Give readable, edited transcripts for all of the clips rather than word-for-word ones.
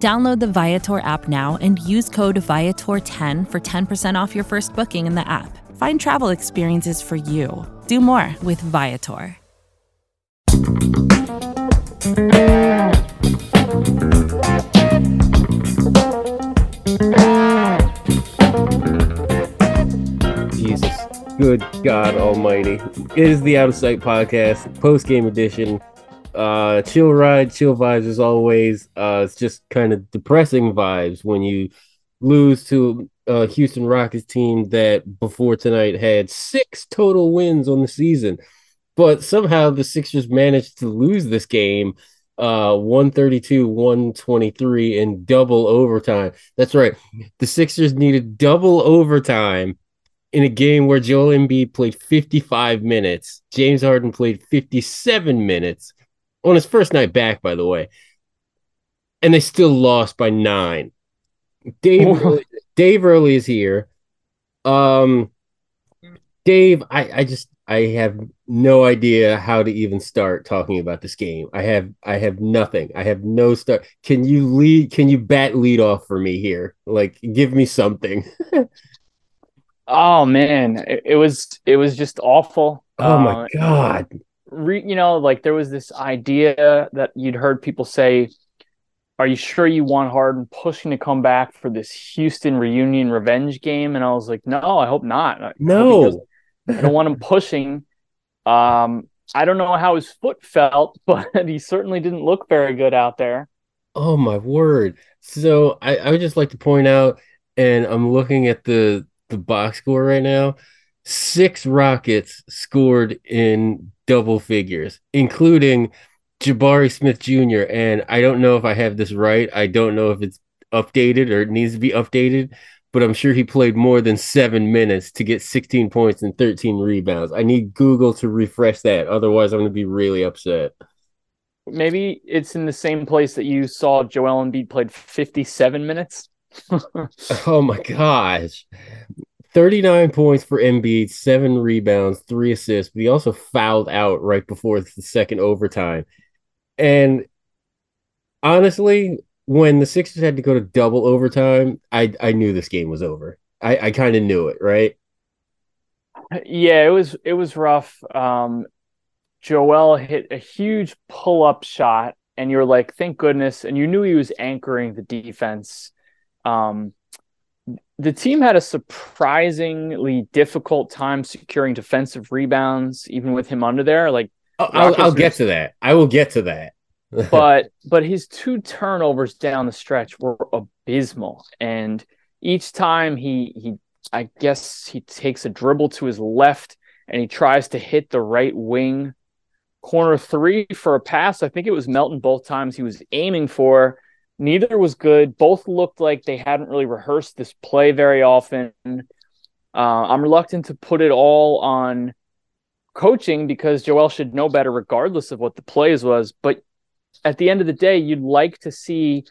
Download the Viator app now and use code Viator10 for 10% off your first booking in the app. Find travel experiences for you. Do more with Viator. Jesus. Good God almighty. It is the Out of Sight Podcast, post-game edition. Chill ride, chill vibes as always. It's just kind of depressing vibes when you lose to a Houston Rockets team that before tonight had 6 total wins on the season, but somehow the Sixers managed to lose this game 132-123 in double overtime. That's right. The Sixers needed double overtime in a game where Joel Embiid played 55 minutes. James Harden played 57 minutes. On his first night back, by the way. And they still lost by 9. Dave Early is here. Dave, I have no idea how to even start talking about this game. I have nothing. I have no start. Can you bat lead off for me here? Like, give me something. Oh man, it was just awful. Oh my God. There was this idea that you'd heard people say, are you sure you want Harden pushing to come back for this Houston reunion revenge game? And I was like, no, I hope not. No. I don't want him pushing. I don't know how his foot felt, but he certainly didn't look very good out there. Oh, my word. So I would just like to point out, and I'm looking at the box score right now, 6 Rockets scored in double figures, including Jabari Smith Jr. And I don't know if I have this right. I don't know if it's updated or it needs to be updated, but I'm sure he played more than 7 minutes to get 16 points and 13 rebounds. I need Google to refresh that. Otherwise, I'm going to be really upset. Maybe it's in the same place that you saw Joel Embiid played 57 minutes. Oh, my gosh. 39 points for Embiid, 7 rebounds, 3 assists, but he also fouled out right before the second overtime. And honestly, when the Sixers had to go to double overtime, I knew this game was over. I kind of knew it, right? Yeah, it was rough. Joel hit a huge pull-up shot, and you're like, thank goodness. And you knew he was anchoring the defense. The team had a surprisingly difficult time securing defensive rebounds, even with him under there. Like, I'll get to that. I will get to that. but his 2 turnovers down the stretch were abysmal, and each time he takes a dribble to his left and he tries to hit the right wing corner 3 for a pass. I think it was Melton both times he was aiming for. Neither was good. Both looked like they hadn't really rehearsed this play very often. I'm reluctant to put it all on coaching because Joel should know better regardless of what the plays was. But at the end of the day, you'd like to see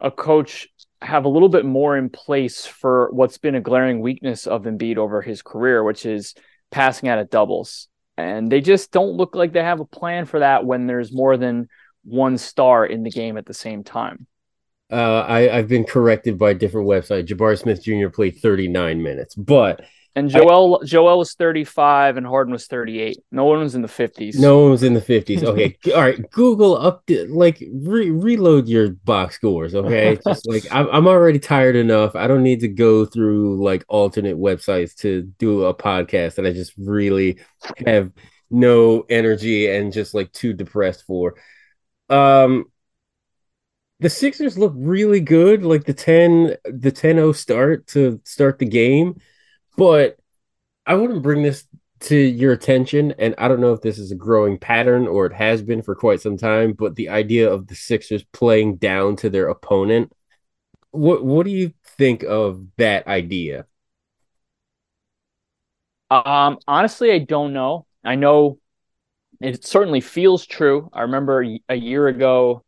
a coach have a little bit more in place for what's been a glaring weakness of Embiid over his career, which is passing out of doubles. And they just don't look like they have a plan for that when there's more than one star in the game at the same time. I've been corrected by a different website. Jabari Smith Jr. played 39 minutes, and Joel was 35 and Harden was 38. No one was in the 50s. No one was in the 50s. Okay, all right. Google update, like reload your box scores. Okay, just like I'm already tired enough. I don't need to go through like alternate websites to do a podcast that I just really have no energy and just like too depressed for. The Sixers look really good, like the 10-0 start to start the game. But I want to bring this to your attention, and I don't know if this is a growing pattern or it has been for quite some time, but the idea of the Sixers playing down to their opponent. What do you think of that idea? Honestly, I don't know. I know it certainly feels true. I remember a year ago,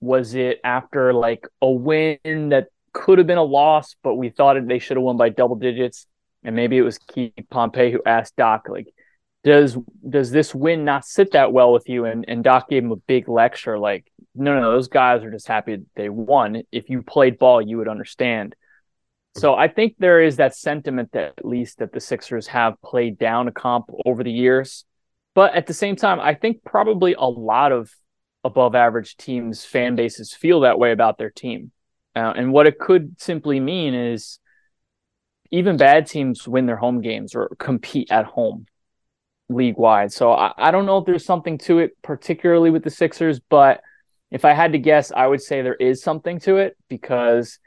was it after like a win that could have been a loss, but we thought they should have won by double digits. And maybe it was Keith Pompey who asked Doc, like, does this win not sit that well with you? And Doc gave him a big lecture, like, no, those guys are just happy they won. If you played ball, you would understand. So I think there is that sentiment that at least that the Sixers have played down a comp over the years. But at the same time, I think probably a lot of above average teams' fan bases feel that way about their team. And what it could simply mean is even bad teams win their home games or compete at home league wide. So I don't know if there's something to it, particularly with the Sixers, but if I had to guess, I would say there is something to it because,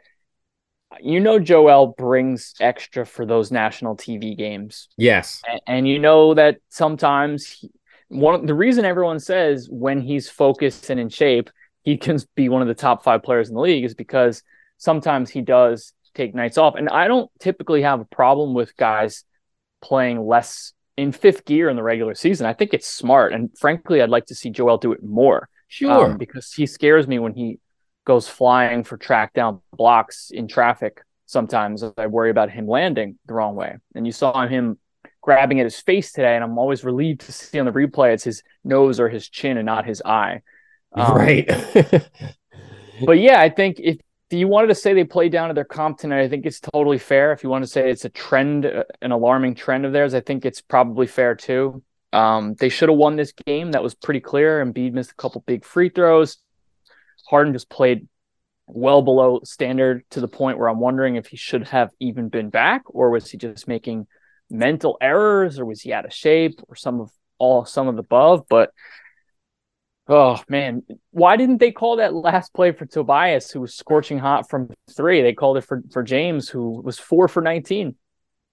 you know, Joel brings extra for those national TV games. Yes. And you know that sometimes the reason everyone says when he's focused and in shape, he can be one of the top five players in the league is because sometimes he does take nights off. And I don't typically have a problem with guys playing less in fifth gear in the regular season. I think it's smart. And frankly, I'd like to see Joel do it more. Sure. Because he scares me when he goes flying for track down blocks in traffic. Sometimes I worry about him landing the wrong way. And you saw him grabbing at his face today. And I'm always relieved to see on the replay, it's his nose or his chin and not his eye. Right. But yeah, I think if you wanted to say they play down to their comp tonight, I think it's totally fair. If you want to say it's a trend, an alarming trend of theirs, I think it's probably fair too. They should have won this game. That was pretty clear. Embiid missed a couple big free throws. Harden just played well below standard to the point where I'm wondering if he should have even been back, or was he just making mental errors, or was he out of shape, or some of the above. But oh, man, why didn't they call that last play for Tobias, who was scorching hot from three? They called it for James, who was 4 for 19.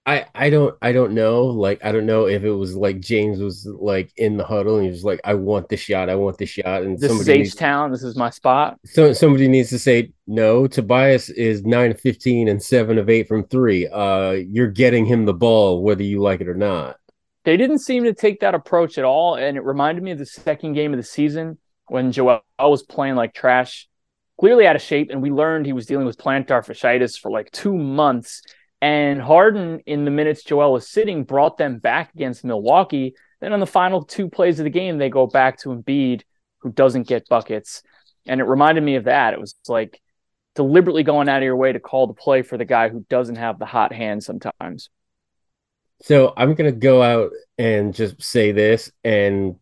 I don't know. Like, I don't know if it was like James was like in the huddle and he was like, I want the shot. And this is H-Town. This is my spot. So somebody needs to say, no, Tobias is 9 of 15 and 7 of 8 from three. You're getting him the ball, whether you like it or not. They didn't seem to take that approach at all, and it reminded me of the second game of the season when Joel was playing like trash, clearly out of shape, and we learned he was dealing with plantar fasciitis for like 2 months. And Harden, in the minutes Joel was sitting, brought them back against Milwaukee. Then on the final 2 plays of the game, they go back to Embiid, who doesn't get buckets. And it reminded me of that. It was like deliberately going out of your way to call the play for the guy who doesn't have the hot hand sometimes. So I'm going to go out and just say this, and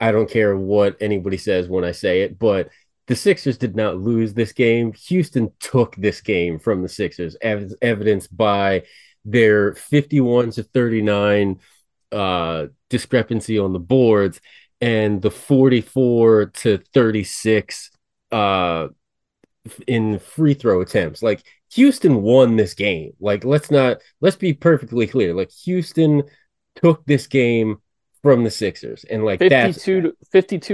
I don't care what anybody says when I say it, but the Sixers did not lose this game. Houston took this game from the Sixers, as evidenced by their 51-39 discrepancy on the boards and the 44-36 in free throw attempts. Like, Houston won this game. Like, let's be perfectly clear. Like, Houston took this game from the Sixers, and like 52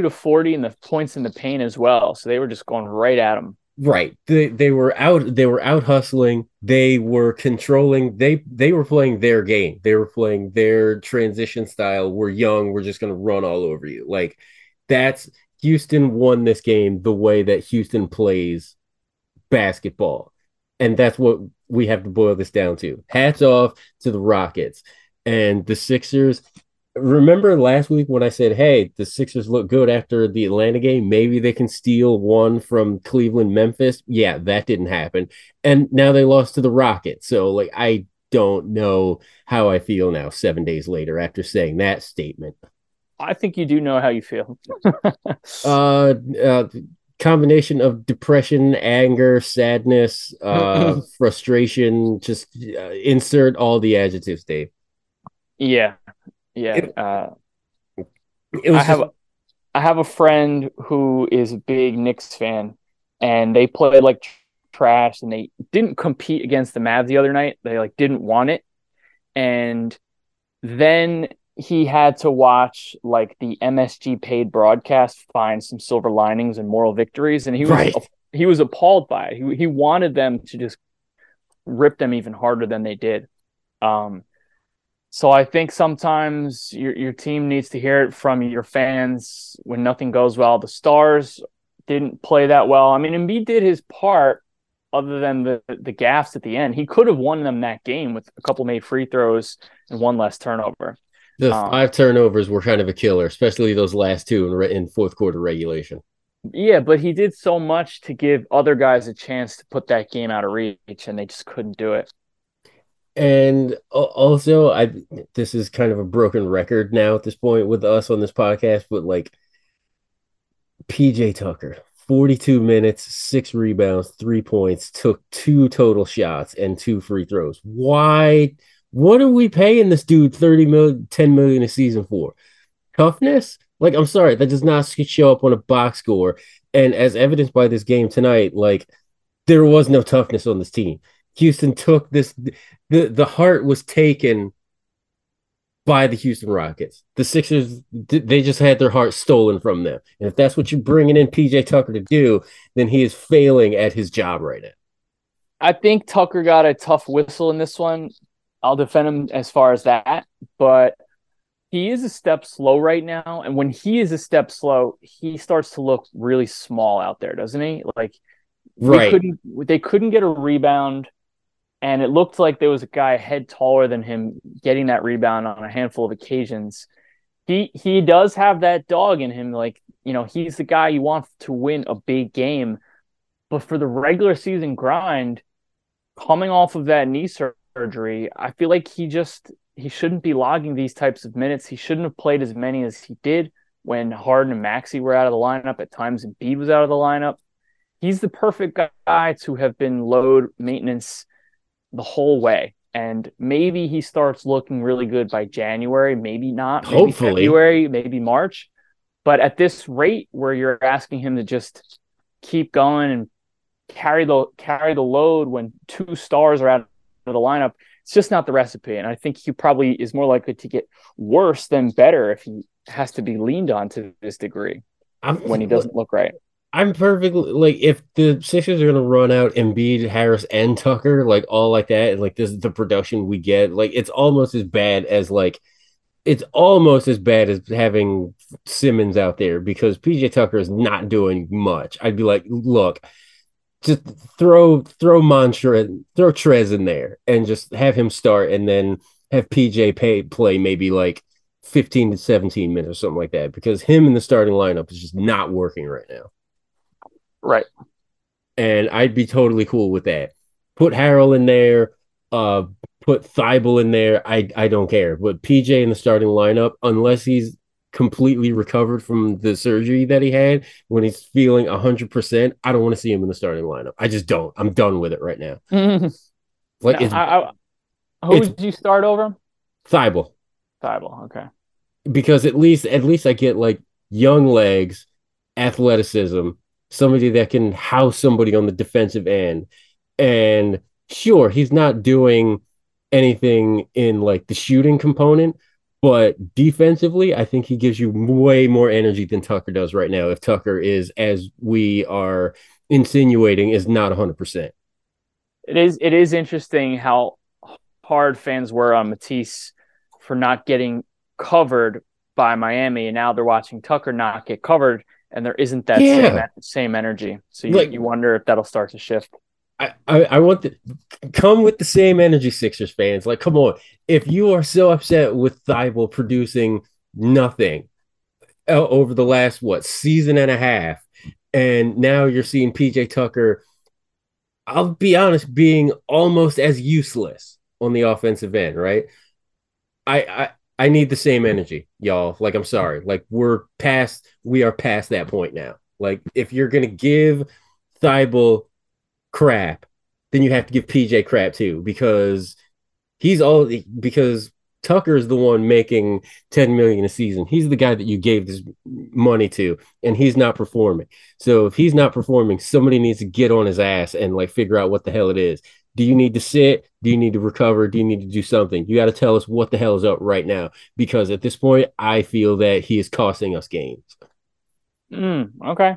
to 40 in the points in the paint as well. So they were just going right at them. Right. They were out hustling. They were controlling. They were playing their game. They were playing their transition style. We're young. We're just going to run all over you. Like, that's Houston won this game the way that Houston plays basketball. And that's what we have to boil this down to. Hats off to the Rockets and the Sixers. Remember last week when I said, hey, the Sixers look good after the Atlanta game. Maybe they can steal one from Cleveland, Memphis. Yeah, that didn't happen. And now they lost to the Rockets. So, like, I don't know how I feel now 7 days later after saying that statement. I think you do know how you feel. Combination of depression, anger, sadness, frustration, just insert all the adjectives, Dave. Yeah. I have a friend who is a big Knicks fan, and they played like trash, and they didn't compete against the Mavs the other night. They like didn't want it. And then he had to watch like the MSG paid broadcast, find some silver linings and moral victories. And he was appalled by it. He wanted them to just rip them even harder than they did. So I think sometimes your team needs to hear it from your fans when nothing goes well. The stars didn't play that well. I mean, Embiid did his part other than the gaffes at the end. He could have won them that game with a couple made free throws and one less turnover. The five turnovers were kind of a killer, especially those last two in fourth quarter regulation. Yeah, but he did so much to give other guys a chance to put that game out of reach, and they just couldn't do it. And also, this is kind of a broken record now at this point with us on this podcast, but like PJ Tucker, 42 minutes, 6 rebounds, 3 points, took 2 total shots and 2 free throws. Why? What are we paying this dude $10 million a season for? Toughness? Like, I'm sorry, that does not show up on a box score. And as evidenced by this game tonight, like, there was no toughness on this team. Houston took this. The heart was taken by the Houston Rockets. The Sixers, they just had their heart stolen from them. And if that's what you're bringing in PJ Tucker to do, then he is failing at his job right now. I think Tucker got a tough whistle in this one. I'll defend him as far as that, but he is a step slow right now, and when he is a step slow, he starts to look really small out there, doesn't he? Like, right. They couldn't get a rebound, and it looked like there was a guy a head taller than him getting that rebound on a handful of occasions. He does have that dog in him. Like, you know, he's the guy you want to win a big game, but for the regular season grind, coming off of that knee surgery, I feel like he shouldn't be logging these types of minutes. He shouldn't have played as many as he did when Harden and Maxey were out of the lineup at times and Embiid was out of the lineup. He's the perfect guy to have been load maintenance the whole way. And maybe he starts looking really good by January, maybe not. Maybe hopefully. February, maybe March. But at this rate where you're asking him to just keep going and carry the load when two stars are out of the lineup, it's just not the recipe. And I think he probably is more likely to get worse than better if he has to be leaned on to this degree when he doesn't look right. I'm perfectly like, if the Sixers are going to run out Embiid, Harris, and Tucker, like all like that, and like this is the production we get, like it's almost as bad as having Simmons out there, because PJ Tucker is not doing much. I'd be like, look, just throw Trez in there and just have him start, and then have PJ play maybe like 15 to 17 minutes or something like that, because him in the starting lineup is just not working right now. Right. And I'd be totally cool with that. Put Harrell in there, put Thybulle in there. I don't care. But PJ in the starting lineup, unless he's completely recovered from the surgery that he had, when he's feeling 100%, I don't want to see him in the starting lineup. I just don't. I'm done with it right now. Mm-hmm. Like, no, who would you start over him? Thybulle, okay. Because at least I get like young legs, athleticism, somebody that can house somebody on the defensive end. And sure, he's not doing anything in like the shooting component, but defensively, I think he gives you way more energy than Tucker does right now, if Tucker is, as we are insinuating, is not 100%. It is interesting how hard fans were on Matisse for not getting covered by Miami, and now they're watching Tucker not get covered, and there isn't that same energy. So you wonder if that'll start to shift. I want to come with the same energy, Sixers fans. Like, come on. If you are so upset with Thybulle producing nothing over the last, season and a half, and now you're seeing PJ Tucker, I'll be honest, being almost as useless on the offensive end, right? I need the same energy, y'all. Like, I'm sorry. Like, we are past that point now. Like, if you're going to give Thybulle crap, then you have to give PJ crap too, because Tucker's the one making $10 million a season. He's the guy that you gave this money to, and he's not performing. So if he's not performing, somebody needs to get on his ass and like figure out what the hell it is. Do you need to sit? Do you need to recover? Do you need to do something? You got to tell us what the hell is up right now, because at this point, I feel that he is costing us games. Okay.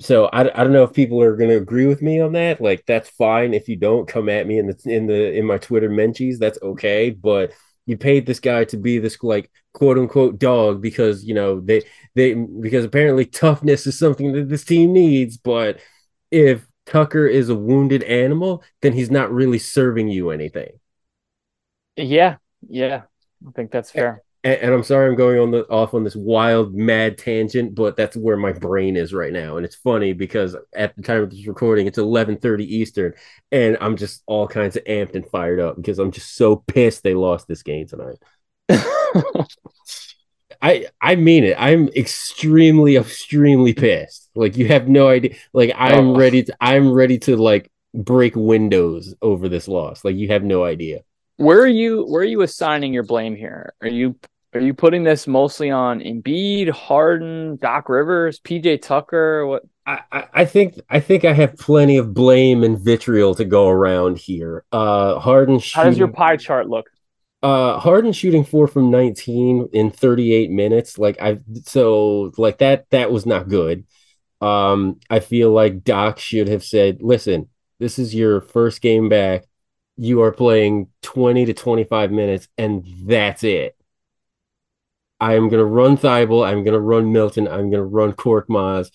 So I don't know if people are going to agree with me on that. Like, that's fine. If you don't, come at me in my Twitter mentions, that's okay. But you paid this guy to be this like quote unquote dog because, you know, because apparently toughness is something that this team needs. But if Tucker is a wounded animal, then he's not really serving you anything. Yeah. Yeah. I think that's fair. And I'm sorry I'm going on off on this wild, mad tangent, but that's where my brain is right now. And it's funny because at the time of this recording, it's 11:30 Eastern, and I'm just all kinds of amped and fired up because I'm just so pissed they lost this game tonight. I mean it. I'm extremely pissed. Like, you have no idea. Like, I'm ready to like break windows over this loss. Like, you have no idea. Where are you assigning your blame here? Are you putting this mostly on Embiid, Harden, Doc Rivers, PJ Tucker? What? I think I have plenty of blame and vitriol to go around here. Harden. How does your pie chart look? Harden shooting 4 from 19 in 38 minutes. That was not good. I feel like Doc should have said, "Listen, this is your first game back. You are playing 20 to 25 minutes, and that's it. I am going to run Thybulle. I'm going to run Milton. I'm going to run Korkmaz."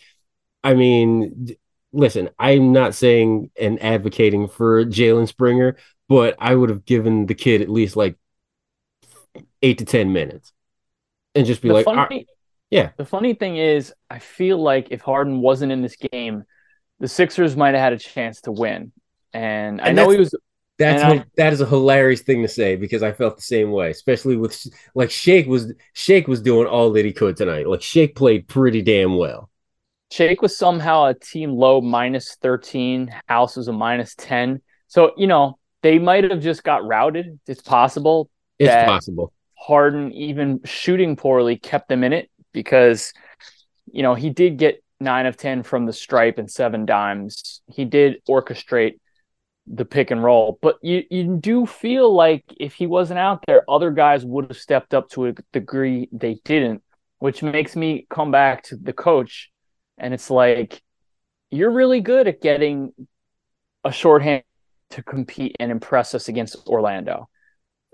I mean, listen, I'm not saying and advocating for Jalen Springer, but I would have given the kid at least like 8 to 10 minutes and just be like, all right. Yeah. The funny thing is, I feel like if Harden wasn't in this game, the Sixers might have had a chance to win. And I know he was... That is a hilarious thing to say because I felt the same way, especially with like Shake was doing all that he could tonight. Like, Shake played pretty damn well. Shake was somehow a team low -13. House was a -10. So, you know, they might have just got routed. It's possible. It's possible. Harden, even shooting poorly, kept them in it because, you know, he did get 9 of 10 from the stripe and 7 dimes. He did orchestrate the pick and roll, but you do feel like if he wasn't out there, other guys would have stepped up to a degree they didn't, which makes me come back to the coach. And it's like, you're really good at getting a shorthand to compete and impress us against Orlando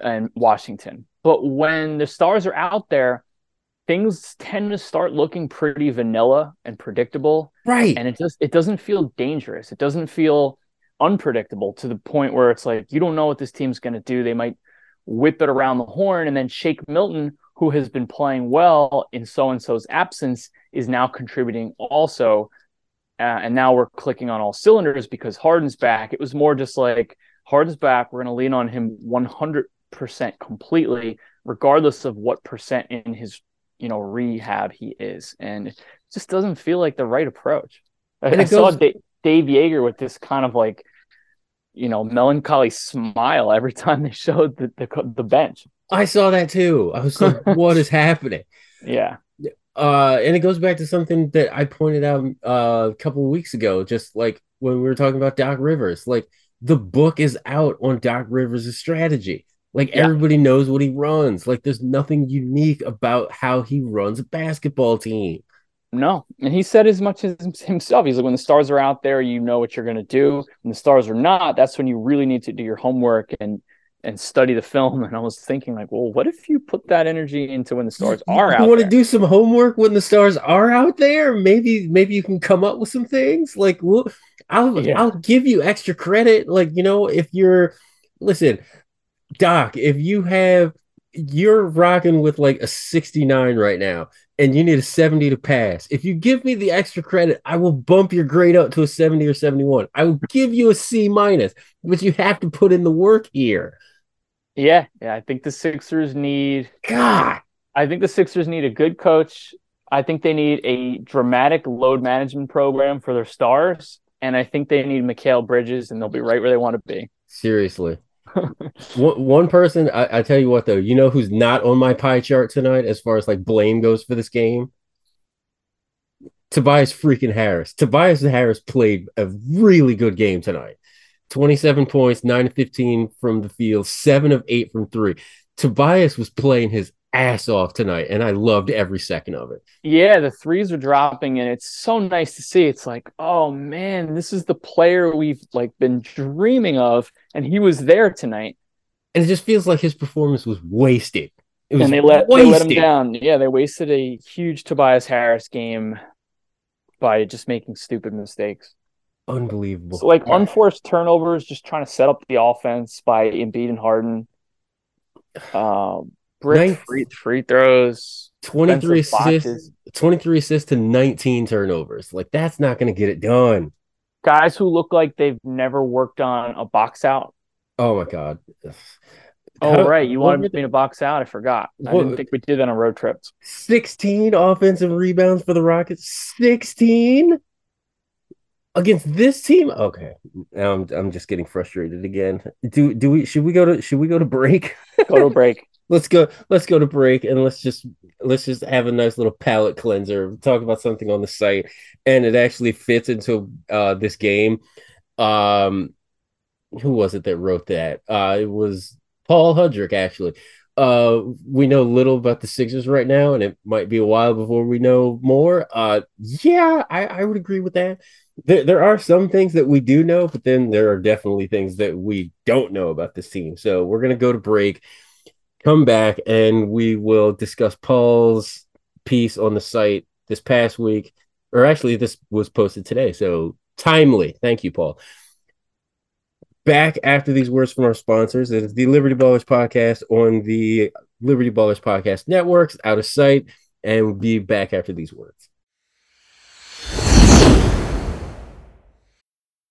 and Washington. But when the stars are out there, things tend to start looking pretty vanilla and predictable. Right. And it doesn't feel dangerous. It doesn't feel unpredictable to the point where it's like, you don't know what this team's going to do. They might whip it around the horn. And then Shake Milton, who has been playing well in so-and-so's absence, is now contributing also. And now we're clicking on all cylinders because Harden's back. It was more just like, Harden's back. We're going to lean on him 100% completely, regardless of what percent in his, you know, rehab he is. And it just doesn't feel like the right approach. I saw Dave Yeager with this kind of like, you know, melancholy smile every time they showed the bench. I saw that too. I was like, what is happening? Yeah. And it goes back to something that I pointed out a couple of weeks ago, just like when we were talking about Doc Rivers. Like, the book is out on Doc Rivers' strategy. Like, everybody knows what he runs. Like, there's nothing unique about how he runs a basketball team. No. And he said as much as himself. He's like, when the stars are out there, you know what you're going to do. When the stars are not, that's when you really need to do your homework and study the film. And I was thinking, like, well, what if you put that energy into when the stars are out there? You want to do some homework when the stars are out there? Maybe you can come up with some things. Like, I'll give you extra credit. Like, you know, listen, Doc, if you're rocking with like a 69 right now, and you need a 70 to pass. If you give me the extra credit, I will bump your grade up to a 70 or 71. I will give you a C-, but you have to put in the work here. Yeah, I think the Sixers need... God! I think the Sixers need a good coach. I think they need a dramatic load management program for their stars, and I think they need Mikal Bridges, and they'll be right where they want to be. Seriously. One person, I tell you what, though, you know who's not on my pie chart tonight as far as like blame goes for this game? Tobias freaking Harris. Tobias Harris played a really good game tonight. 27 points, 9 of 15 from the field, 7 of 8 from 3. Tobias was playing his ass off tonight, and I loved every second of it. Yeah, the threes were dropping, and it's so nice to see. It's like, oh man, this is the player we've like been dreaming of, and he was there tonight. And it just feels like his performance was wasted. It was they let him down. Yeah, they wasted a huge Tobias Harris game by just making stupid mistakes. Unbelievable. So, like, unforced turnovers, just trying to set up the offense by Embiid and Harden. Free throws. 23 assists, 23 assists to 19 turnovers. Like, that's not going to get it done. Guys who look like they've never worked on a box out. Oh, my God. You wanted me to box out? I forgot. I didn't think we did that on road trips. 16 offensive rebounds for the Rockets. 16? Against this team? Okay. Now I'm just getting frustrated again. Should we go to break? Go to break. Let's go to break, and let's just have a nice little palate cleanser. Talk about something on the site, and it actually fits into this game. Who was it that wrote that? It was Paul Hudrick, actually. We know little about the Sixers right now, and it might be a while before we know more. I would agree with that. There are some things that we do know, but then there are definitely things that we don't know about this team. So we're going to go to break, come back, and we will discuss Paul's piece on the site this past week. Or actually, this was posted today, so timely. Thank you, Paul. Back after these words from our sponsors. It is the Liberty Ballers Podcast on the Liberty Ballers Podcast Networks, Out of Sight, and we'll be back after these words.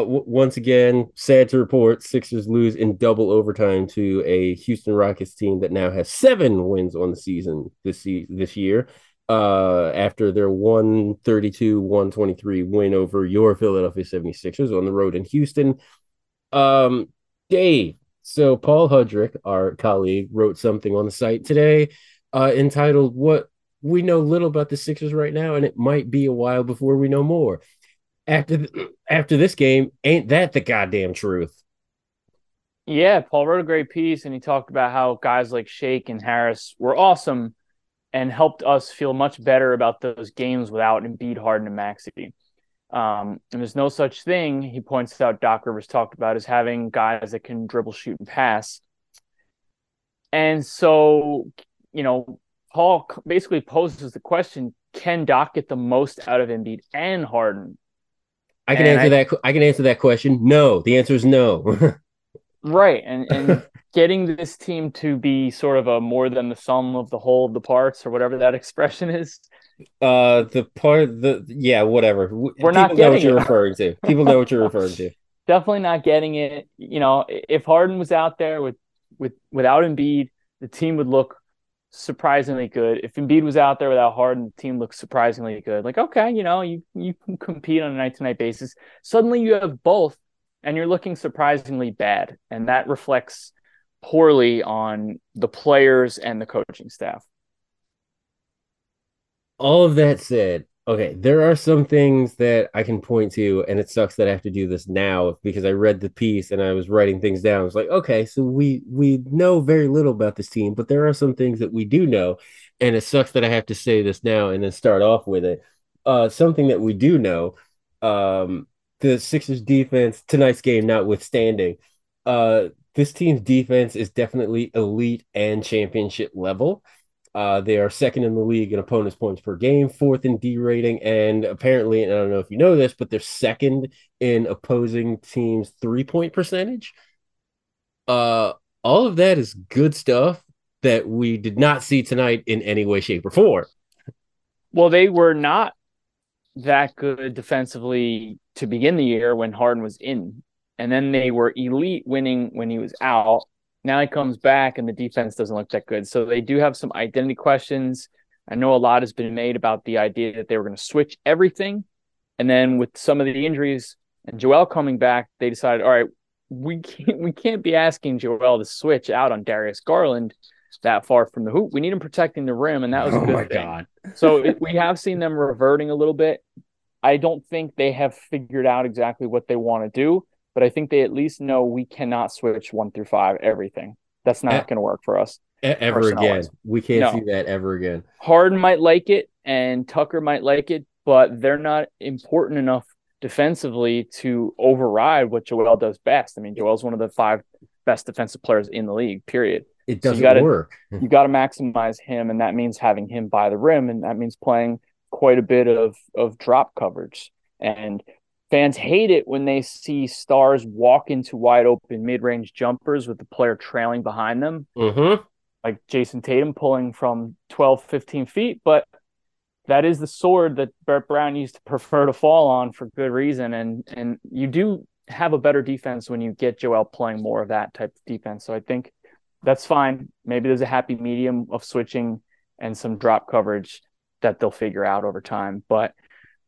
Once again, sad to report, Sixers lose in double overtime to a Houston Rockets team that now has 7 wins on the season this year after their 132-123 win over your Philadelphia 76ers on the road in Houston. Dave, so Paul Hudrick, our colleague, wrote something on the site today entitled What We Know Little About the Sixers Right Now, and It Might Be a While Before We Know More. After this game, ain't that the goddamn truth? Yeah, Paul wrote a great piece, and he talked about how guys like Shake and Harris were awesome and helped us feel much better about those games without Embiid, Harden, and Maxey. And there's no such thing, he points out, Doc Rivers talked about, is having guys that can dribble, shoot, and pass. And so, you know, Paul basically poses the question, can Doc get the most out of Embiid and Harden? I can answer that question. No, the answer is no. Right, and getting this team to be sort of a more than the sum of the whole of the parts, or whatever that expression is. Whatever. People not getting know what you're referring to. People know what you're referring to. Definitely not getting it. You know, if Harden was out there without Embiid, the team would look surprisingly good. If Embiid was out there without Harden, the team looks surprisingly good. Like, okay, you know, you can compete on a night-to-night basis. Suddenly you have both, and you're looking surprisingly bad, and that reflects poorly on the players and the coaching staff. All of that said, okay, there are some things that I can point to, and it sucks that I have to do this now because I read the piece and I was writing things down. I was like, okay, so we know very little about this team, but there are some things that we do know, and it sucks that I have to say this now and then start off with it. Something that we do know, the Sixers defense, tonight's game notwithstanding, this team's defense is definitely elite and championship level. They are second in the league in opponents' points per game, fourth in D rating, and apparently, and I don't know if you know this, but they're second in opposing teams' three-point percentage. All of that is good stuff that we did not see tonight in any way, shape, or form. Well, they were not that good defensively to begin the year when Harden was in, and then they were elite winning when he was out. Now he comes back and the defense doesn't look that good. So they do have some identity questions. I know a lot has been made about the idea that they were going to switch everything. And then with some of the injuries and Joel coming back, they decided, all right, we can't be asking Joel to switch out on Darius Garland that far from the hoop. We need him protecting the rim, and that was a good thing. God. So we have seen them reverting a little bit. I don't think they have figured out exactly what they want to do. But I think they at least know we cannot switch 1 through 5 everything. That's not going to work for us ever again. We can't see that ever again. Harden might like it and Tucker might like it, but they're not important enough defensively to override what Joel does best. I mean, Joel's one of the 5 best defensive players in the league, period. It doesn't work. You got to maximize him, and that means having him by the rim, and that means playing quite a bit of drop coverage. And fans hate it when they see stars walk into wide open mid-range jumpers with the player trailing behind them, like Jason Tatum pulling from 12, 15 feet. But that is the sword that Brett Brown used to prefer to fall on for good reason. And you do have a better defense when you get Joel playing more of that type of defense. So I think that's fine. Maybe there's a happy medium of switching and some drop coverage that they'll figure out over time. But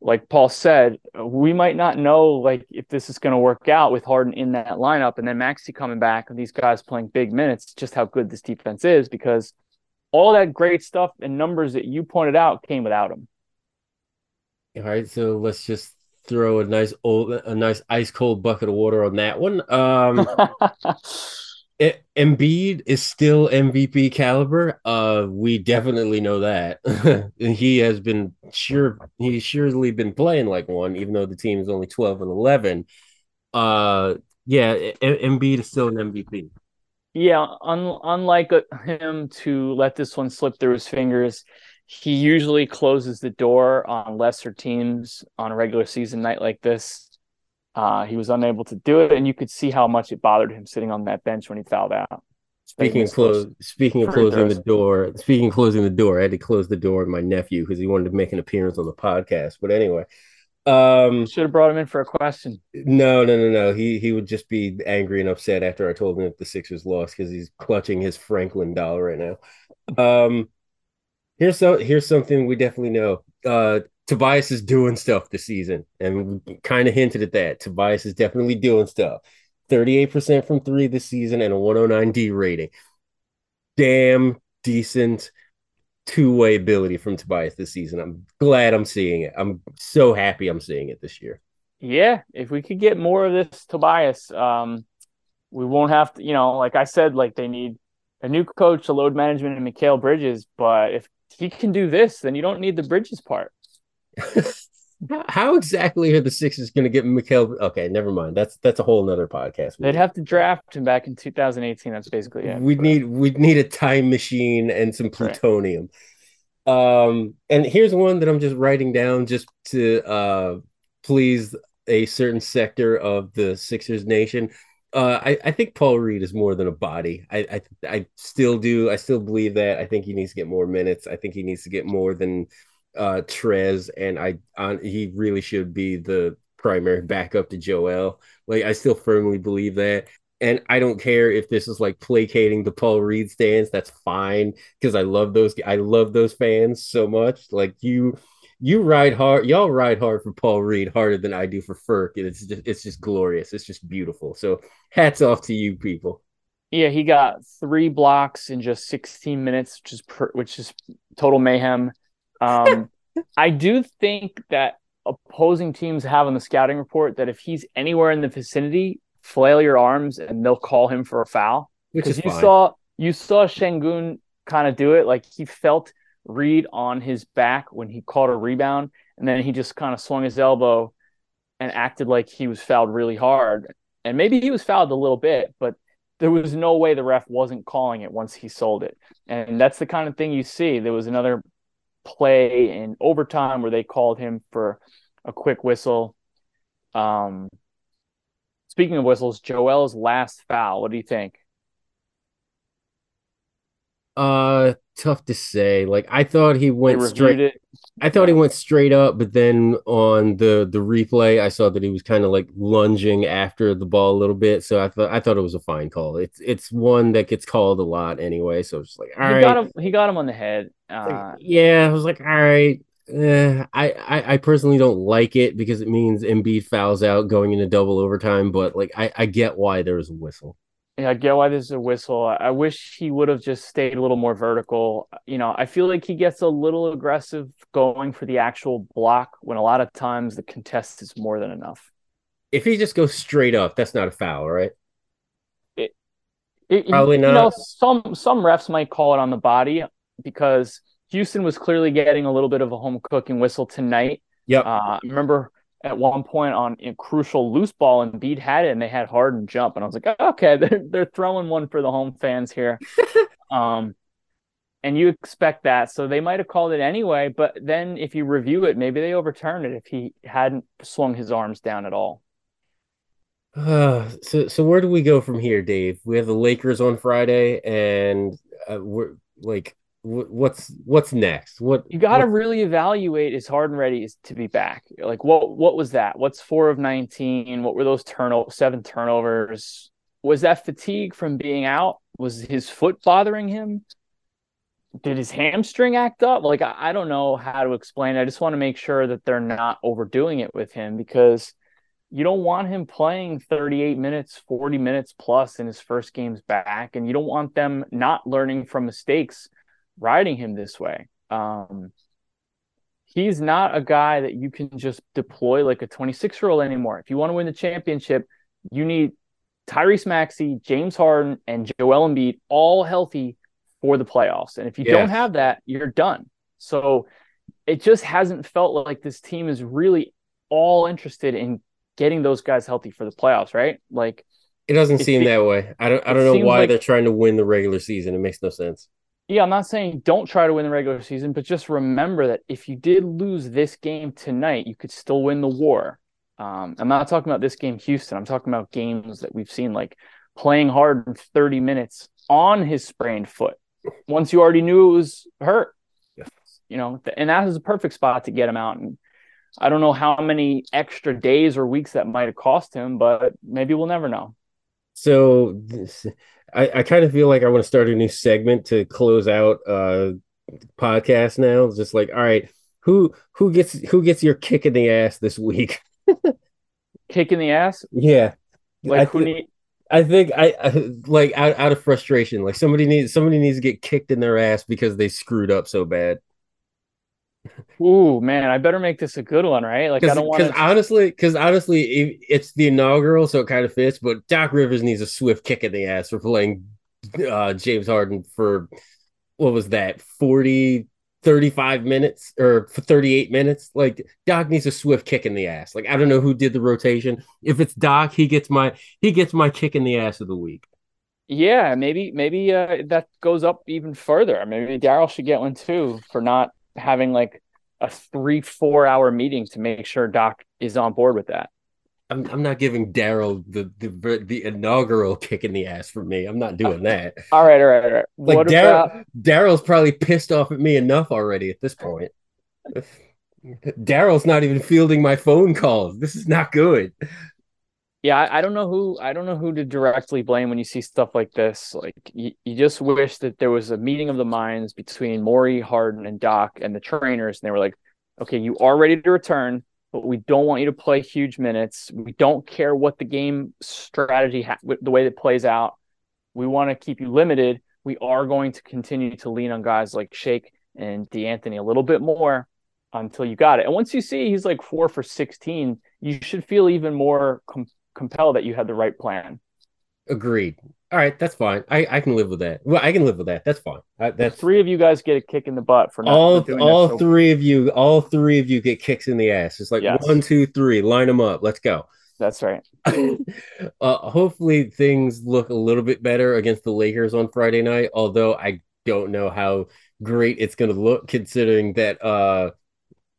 like Paul said, we might not know like if this is going to work out with Harden in that lineup and then Maxey coming back and these guys playing big minutes, just how good this defense is, because all that great stuff and numbers that you pointed out came without him. All right, so let's just throw a nice ice cold bucket of water on that one. Embiid is still MVP caliber. We definitely know that. He has been surely been playing like one, even though the team is only 12 and 11. Embiid is still an MVP. Yeah, unlike him to let this one slip through his fingers, he usually closes the door on lesser teams on a regular season night like this. He was unable to do it, and you could see how much it bothered him sitting on that bench when he fouled out. Speaking of closing the door, I had to close the door with my nephew because he wanted to make an appearance on the podcast. But anyway, should have brought him in for a question. No. He would just be angry and upset after I told him that the Sixers lost because he's clutching his Franklin doll right now. Here's something we definitely know. Tobias is doing stuff this season, and we kind of hinted at that. Tobias is definitely doing stuff. 38% from 3 this season and a 109 D rating. Damn decent two-way ability from Tobias this season. I'm glad I'm seeing it. I'm so happy I'm seeing it this year. Yeah, if we could get more of this Tobias, we won't have to, like I said, like they need a new coach, a load management, and Mikal Bridges. But if he can do this, then you don't need the Bridges part. How exactly are the Sixers going to get Mikal? Okay, never mind. That's a whole nother podcast. They'd have to draft him back in 2018. That's basically it. We'd need a time machine and some plutonium. Right. And here's one that I'm just writing down just to please a certain sector of the Sixers nation. I think Paul Reed is more than a body. I still do. I still believe that. I think he needs to get more minutes. I think he needs to get more than Trez, and he really should be the primary backup to Joel. Like, I still firmly believe that, and I don't care if this is like placating the Paul Reed stans. That's fine, because I love those fans so much. Like, you ride hard, y'all ride hard for Paul Reed harder than I do for Ferk. It's just glorious. It's just beautiful. So hats off to you people. Yeah, he got 3 blocks in just 16 minutes, which is total mayhem. I do think that opposing teams have on the scouting report that if he's anywhere in the vicinity, flail your arms and they'll call him for a foul. Because you saw Şengün kind of do it. Like, he felt Reed on his back when he caught a rebound, and then he just kind of swung his elbow and acted like he was fouled really hard. And maybe he was fouled a little bit, but there was no way the ref wasn't calling it once he sold it. And that's the kind of thing you see. There was another play in overtime where they called him for a quick whistle. Speaking of whistles, Joel's last foul, what do you think? Tough to say. Like, I thought he went straight. I thought he went straight up, but then on the replay, I saw that he was kind of like lunging after the ball a little bit. So I thought it was a fine call. It's one that gets called a lot anyway. So it's like, all right, he got him on the head. Yeah, I was like, all right. I personally don't like it because it means Embiid fouls out going into double overtime. But like, I get why there was a whistle. Yeah, I get why this is a whistle. I wish he would have just stayed a little more vertical. You know, I feel like he gets a little aggressive going for the actual block when a lot of times the contest is more than enough. If he just goes straight up, that's not a foul, right? Probably not. You know, some refs might call it on the body because Houston was clearly getting a little bit of a home cooking whistle tonight. Yep. Remember, at one point on a crucial loose ball, and Embiid had it, and they had Harden jump. And I was like, oh, okay, they're throwing one for the home fans here. And you expect that. So they might have called it anyway. But then if you review it, maybe they overturned it if he hadn't swung his arms down at all. So where do we go from here, Dave? We have the Lakers on Friday, and we're like, what's next? What you got to really evaluate is Harden ready to be back? Like, what was that? What's 4 of 19? What were those 7 turnovers? Was that fatigue from being out? Was his foot bothering him? Did his hamstring act up? Like, I don't know how to explain it. I just want to make sure that they're not overdoing it with him, because you don't want him playing 38 minutes, 40 minutes plus in his first games back, and you don't want them not learning from mistakes riding him this way. He's not a guy that you can just deploy like a 26-year-old anymore. If you want to win the championship, you need Tyrese Maxey, James Harden, and Joel Embiid all healthy for the playoffs. And if you don't have that, you're done. So it just hasn't felt like this team is really all interested in getting those guys healthy for the playoffs, right? Like, it doesn't seem that way. I don't know why they're trying to win the regular season. It makes no sense. Yeah, I'm not saying don't try to win the regular season, but just remember that if you did lose this game tonight, you could still win the war. I'm not talking about this game, Houston. I'm talking about games that we've seen, like playing hard in 30 minutes on his sprained foot. Once you already knew it was hurt, you know, and that is a perfect spot to get him out. And I don't know how many extra days or weeks that might have cost him, but maybe we'll never know. So I kind of feel like I want to start a new segment to close out podcast now. It's just like, all right, who gets your kick in the ass this week? Kick in the ass? Yeah. Like, I think, out of frustration, like somebody needs to get kicked in their ass because they screwed up so bad. Ooh, man, I better make this a good one, right? Like, I don't want to. Honestly, it's the inaugural, so it kind of fits. But Doc Rivers needs a swift kick in the ass for playing James Harden for, what was that, 35 minutes or for 38 minutes? Like, Doc needs a swift kick in the ass. Like, I don't know who did the rotation. If it's Doc, he gets my kick in the ass of the week. Yeah, maybe that goes up even further. Maybe Darryl should get one too for not having like a 3-4 hour meeting to make sure Doc is on board with that. I'm not giving Darryl the inaugural kick in the ass for me. I'm not doing that. All right. Like, what about Daryl's probably pissed off at me enough already at this point. Daryl's not even fielding my phone calls. This is not good. Yeah, I don't know who to directly blame when you see stuff like this. Like, you just wish that there was a meeting of the minds between Morey, Harden, and Doc and the trainers, and they were like, okay, you are ready to return, but we don't want you to play huge minutes. We don't care what the game strategy, the way that plays out. We want to keep you limited. We are going to continue to lean on guys like Shake and De'Anthony a little bit more until you got it. And once you see he's like 4 for 16, you should feel even more compelled that you had the right plan. Agreed. All right, that's fine. I can live with that. Well, I can live with that. That's fine. That's... The three of you guys get a kick in the butt for not all three of you. All three of you get kicks in the ass. It's like, yes. 1, 2, 3. Line them up. Let's go. That's right. Hopefully things look a little bit better against the Lakers on Friday night, although I don't know how great it's going to look considering that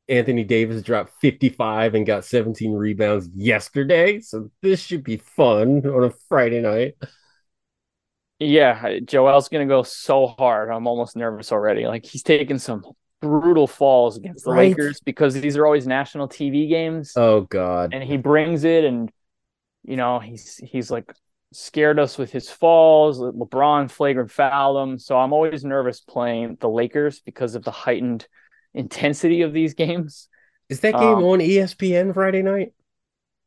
Anthony Davis dropped 55 and got 17 rebounds yesterday. So this should be fun on a Friday night. Yeah, Joel's going to go so hard. I'm almost nervous already. Like, he's taking some brutal falls against the Lakers because these are always national TV games. Oh, God. And he brings it, and, you know, he's like scared us with his falls. LeBron flagrant fouled him. So I'm always nervous playing the Lakers because of the heightened intensity of these games. Is that game on ESPN Friday night?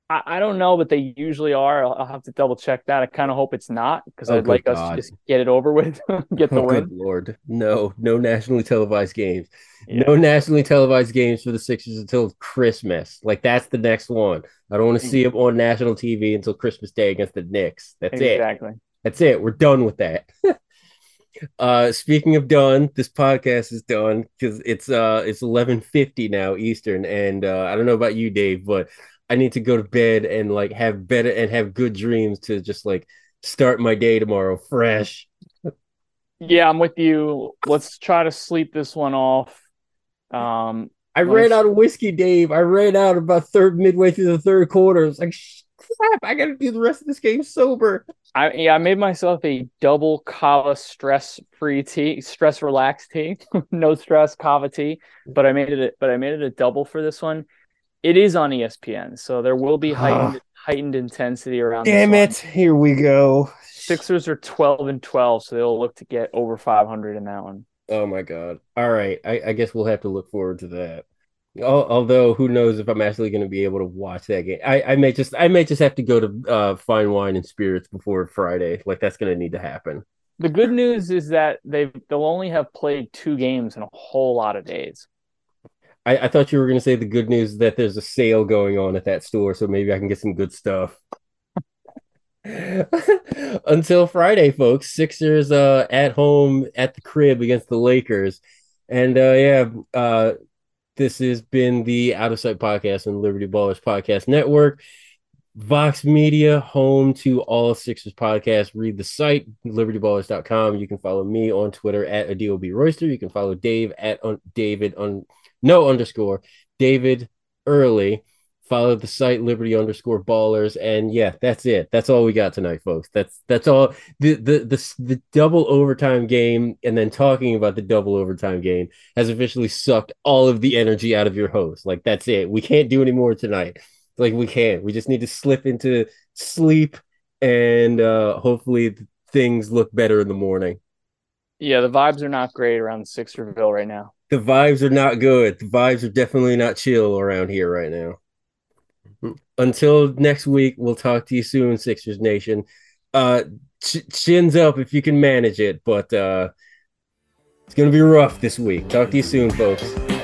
I don't know, but they usually are. I'll have to double check that. I kind of hope it's not, because I'd like us to just get it over with, get the win. Good Lord. No nationally televised games. Yeah. No nationally televised games for the Sixers until Christmas. Like, that's the next one. I don't want to see them on national TV until Christmas Day against the Knicks. That's it. Exactly. That's it. We're done with that. Speaking of done, this podcast is done because it's 11:50 now Eastern, and I don't know about you, Dave, but I need to go to bed and like have better and have good dreams to just like start my day tomorrow fresh. Yeah, I'm with you. Let's try to sleep this one off. I ran out of whiskey, Dave. I ran out about midway through the third quarter. I was like, crap, I got to do the rest of this game sober. I made myself a double Kava stress-free tea, stress relaxed tea, no stress Kava tea. But I made it a double for this one. It is on ESPN, so there will be heightened intensity around. Damn it! Here we go. Sixers are 12-12, so they'll look to get over 500 in that one. Oh my God! All right, I guess we'll have to look forward to that. Although, who knows if I'm actually going to be able to watch that game? I may just have to go to Fine Wine and Spirits before Friday. Like, that's going to need to happen. The good news is that they'll only have played 2 games in a whole lot of days. I thought you were going to say the good news is that there's a sale going on at that store, so maybe I can get some good stuff. Until Friday, folks. Sixers at home at the crib against the Lakers. And, this has been the Out of Sight Podcast and Liberty Ballers Podcast Network. Vox Media, home to all Sixers podcasts. Read the site, libertyballers.com. You can follow me on Twitter at @AdobRoyster. You can follow Dave at David Early. Follow the site Liberty_Ballers. And yeah, that's it. That's all we got tonight, folks. That's all the double overtime game. And then talking about the double overtime game has officially sucked all of the energy out of your host. Like, that's it. We can't do any more tonight. Like, we can't, we just need to slip into sleep and hopefully things look better in the morning. Yeah. The vibes are not great around Sixerville right now. The vibes are not good. The vibes are definitely not chill around here right now. Until next week, we'll talk to you soon, Sixers Nation. Chins up if you can manage it, but it's going to be rough this week. Talk to you soon, folks.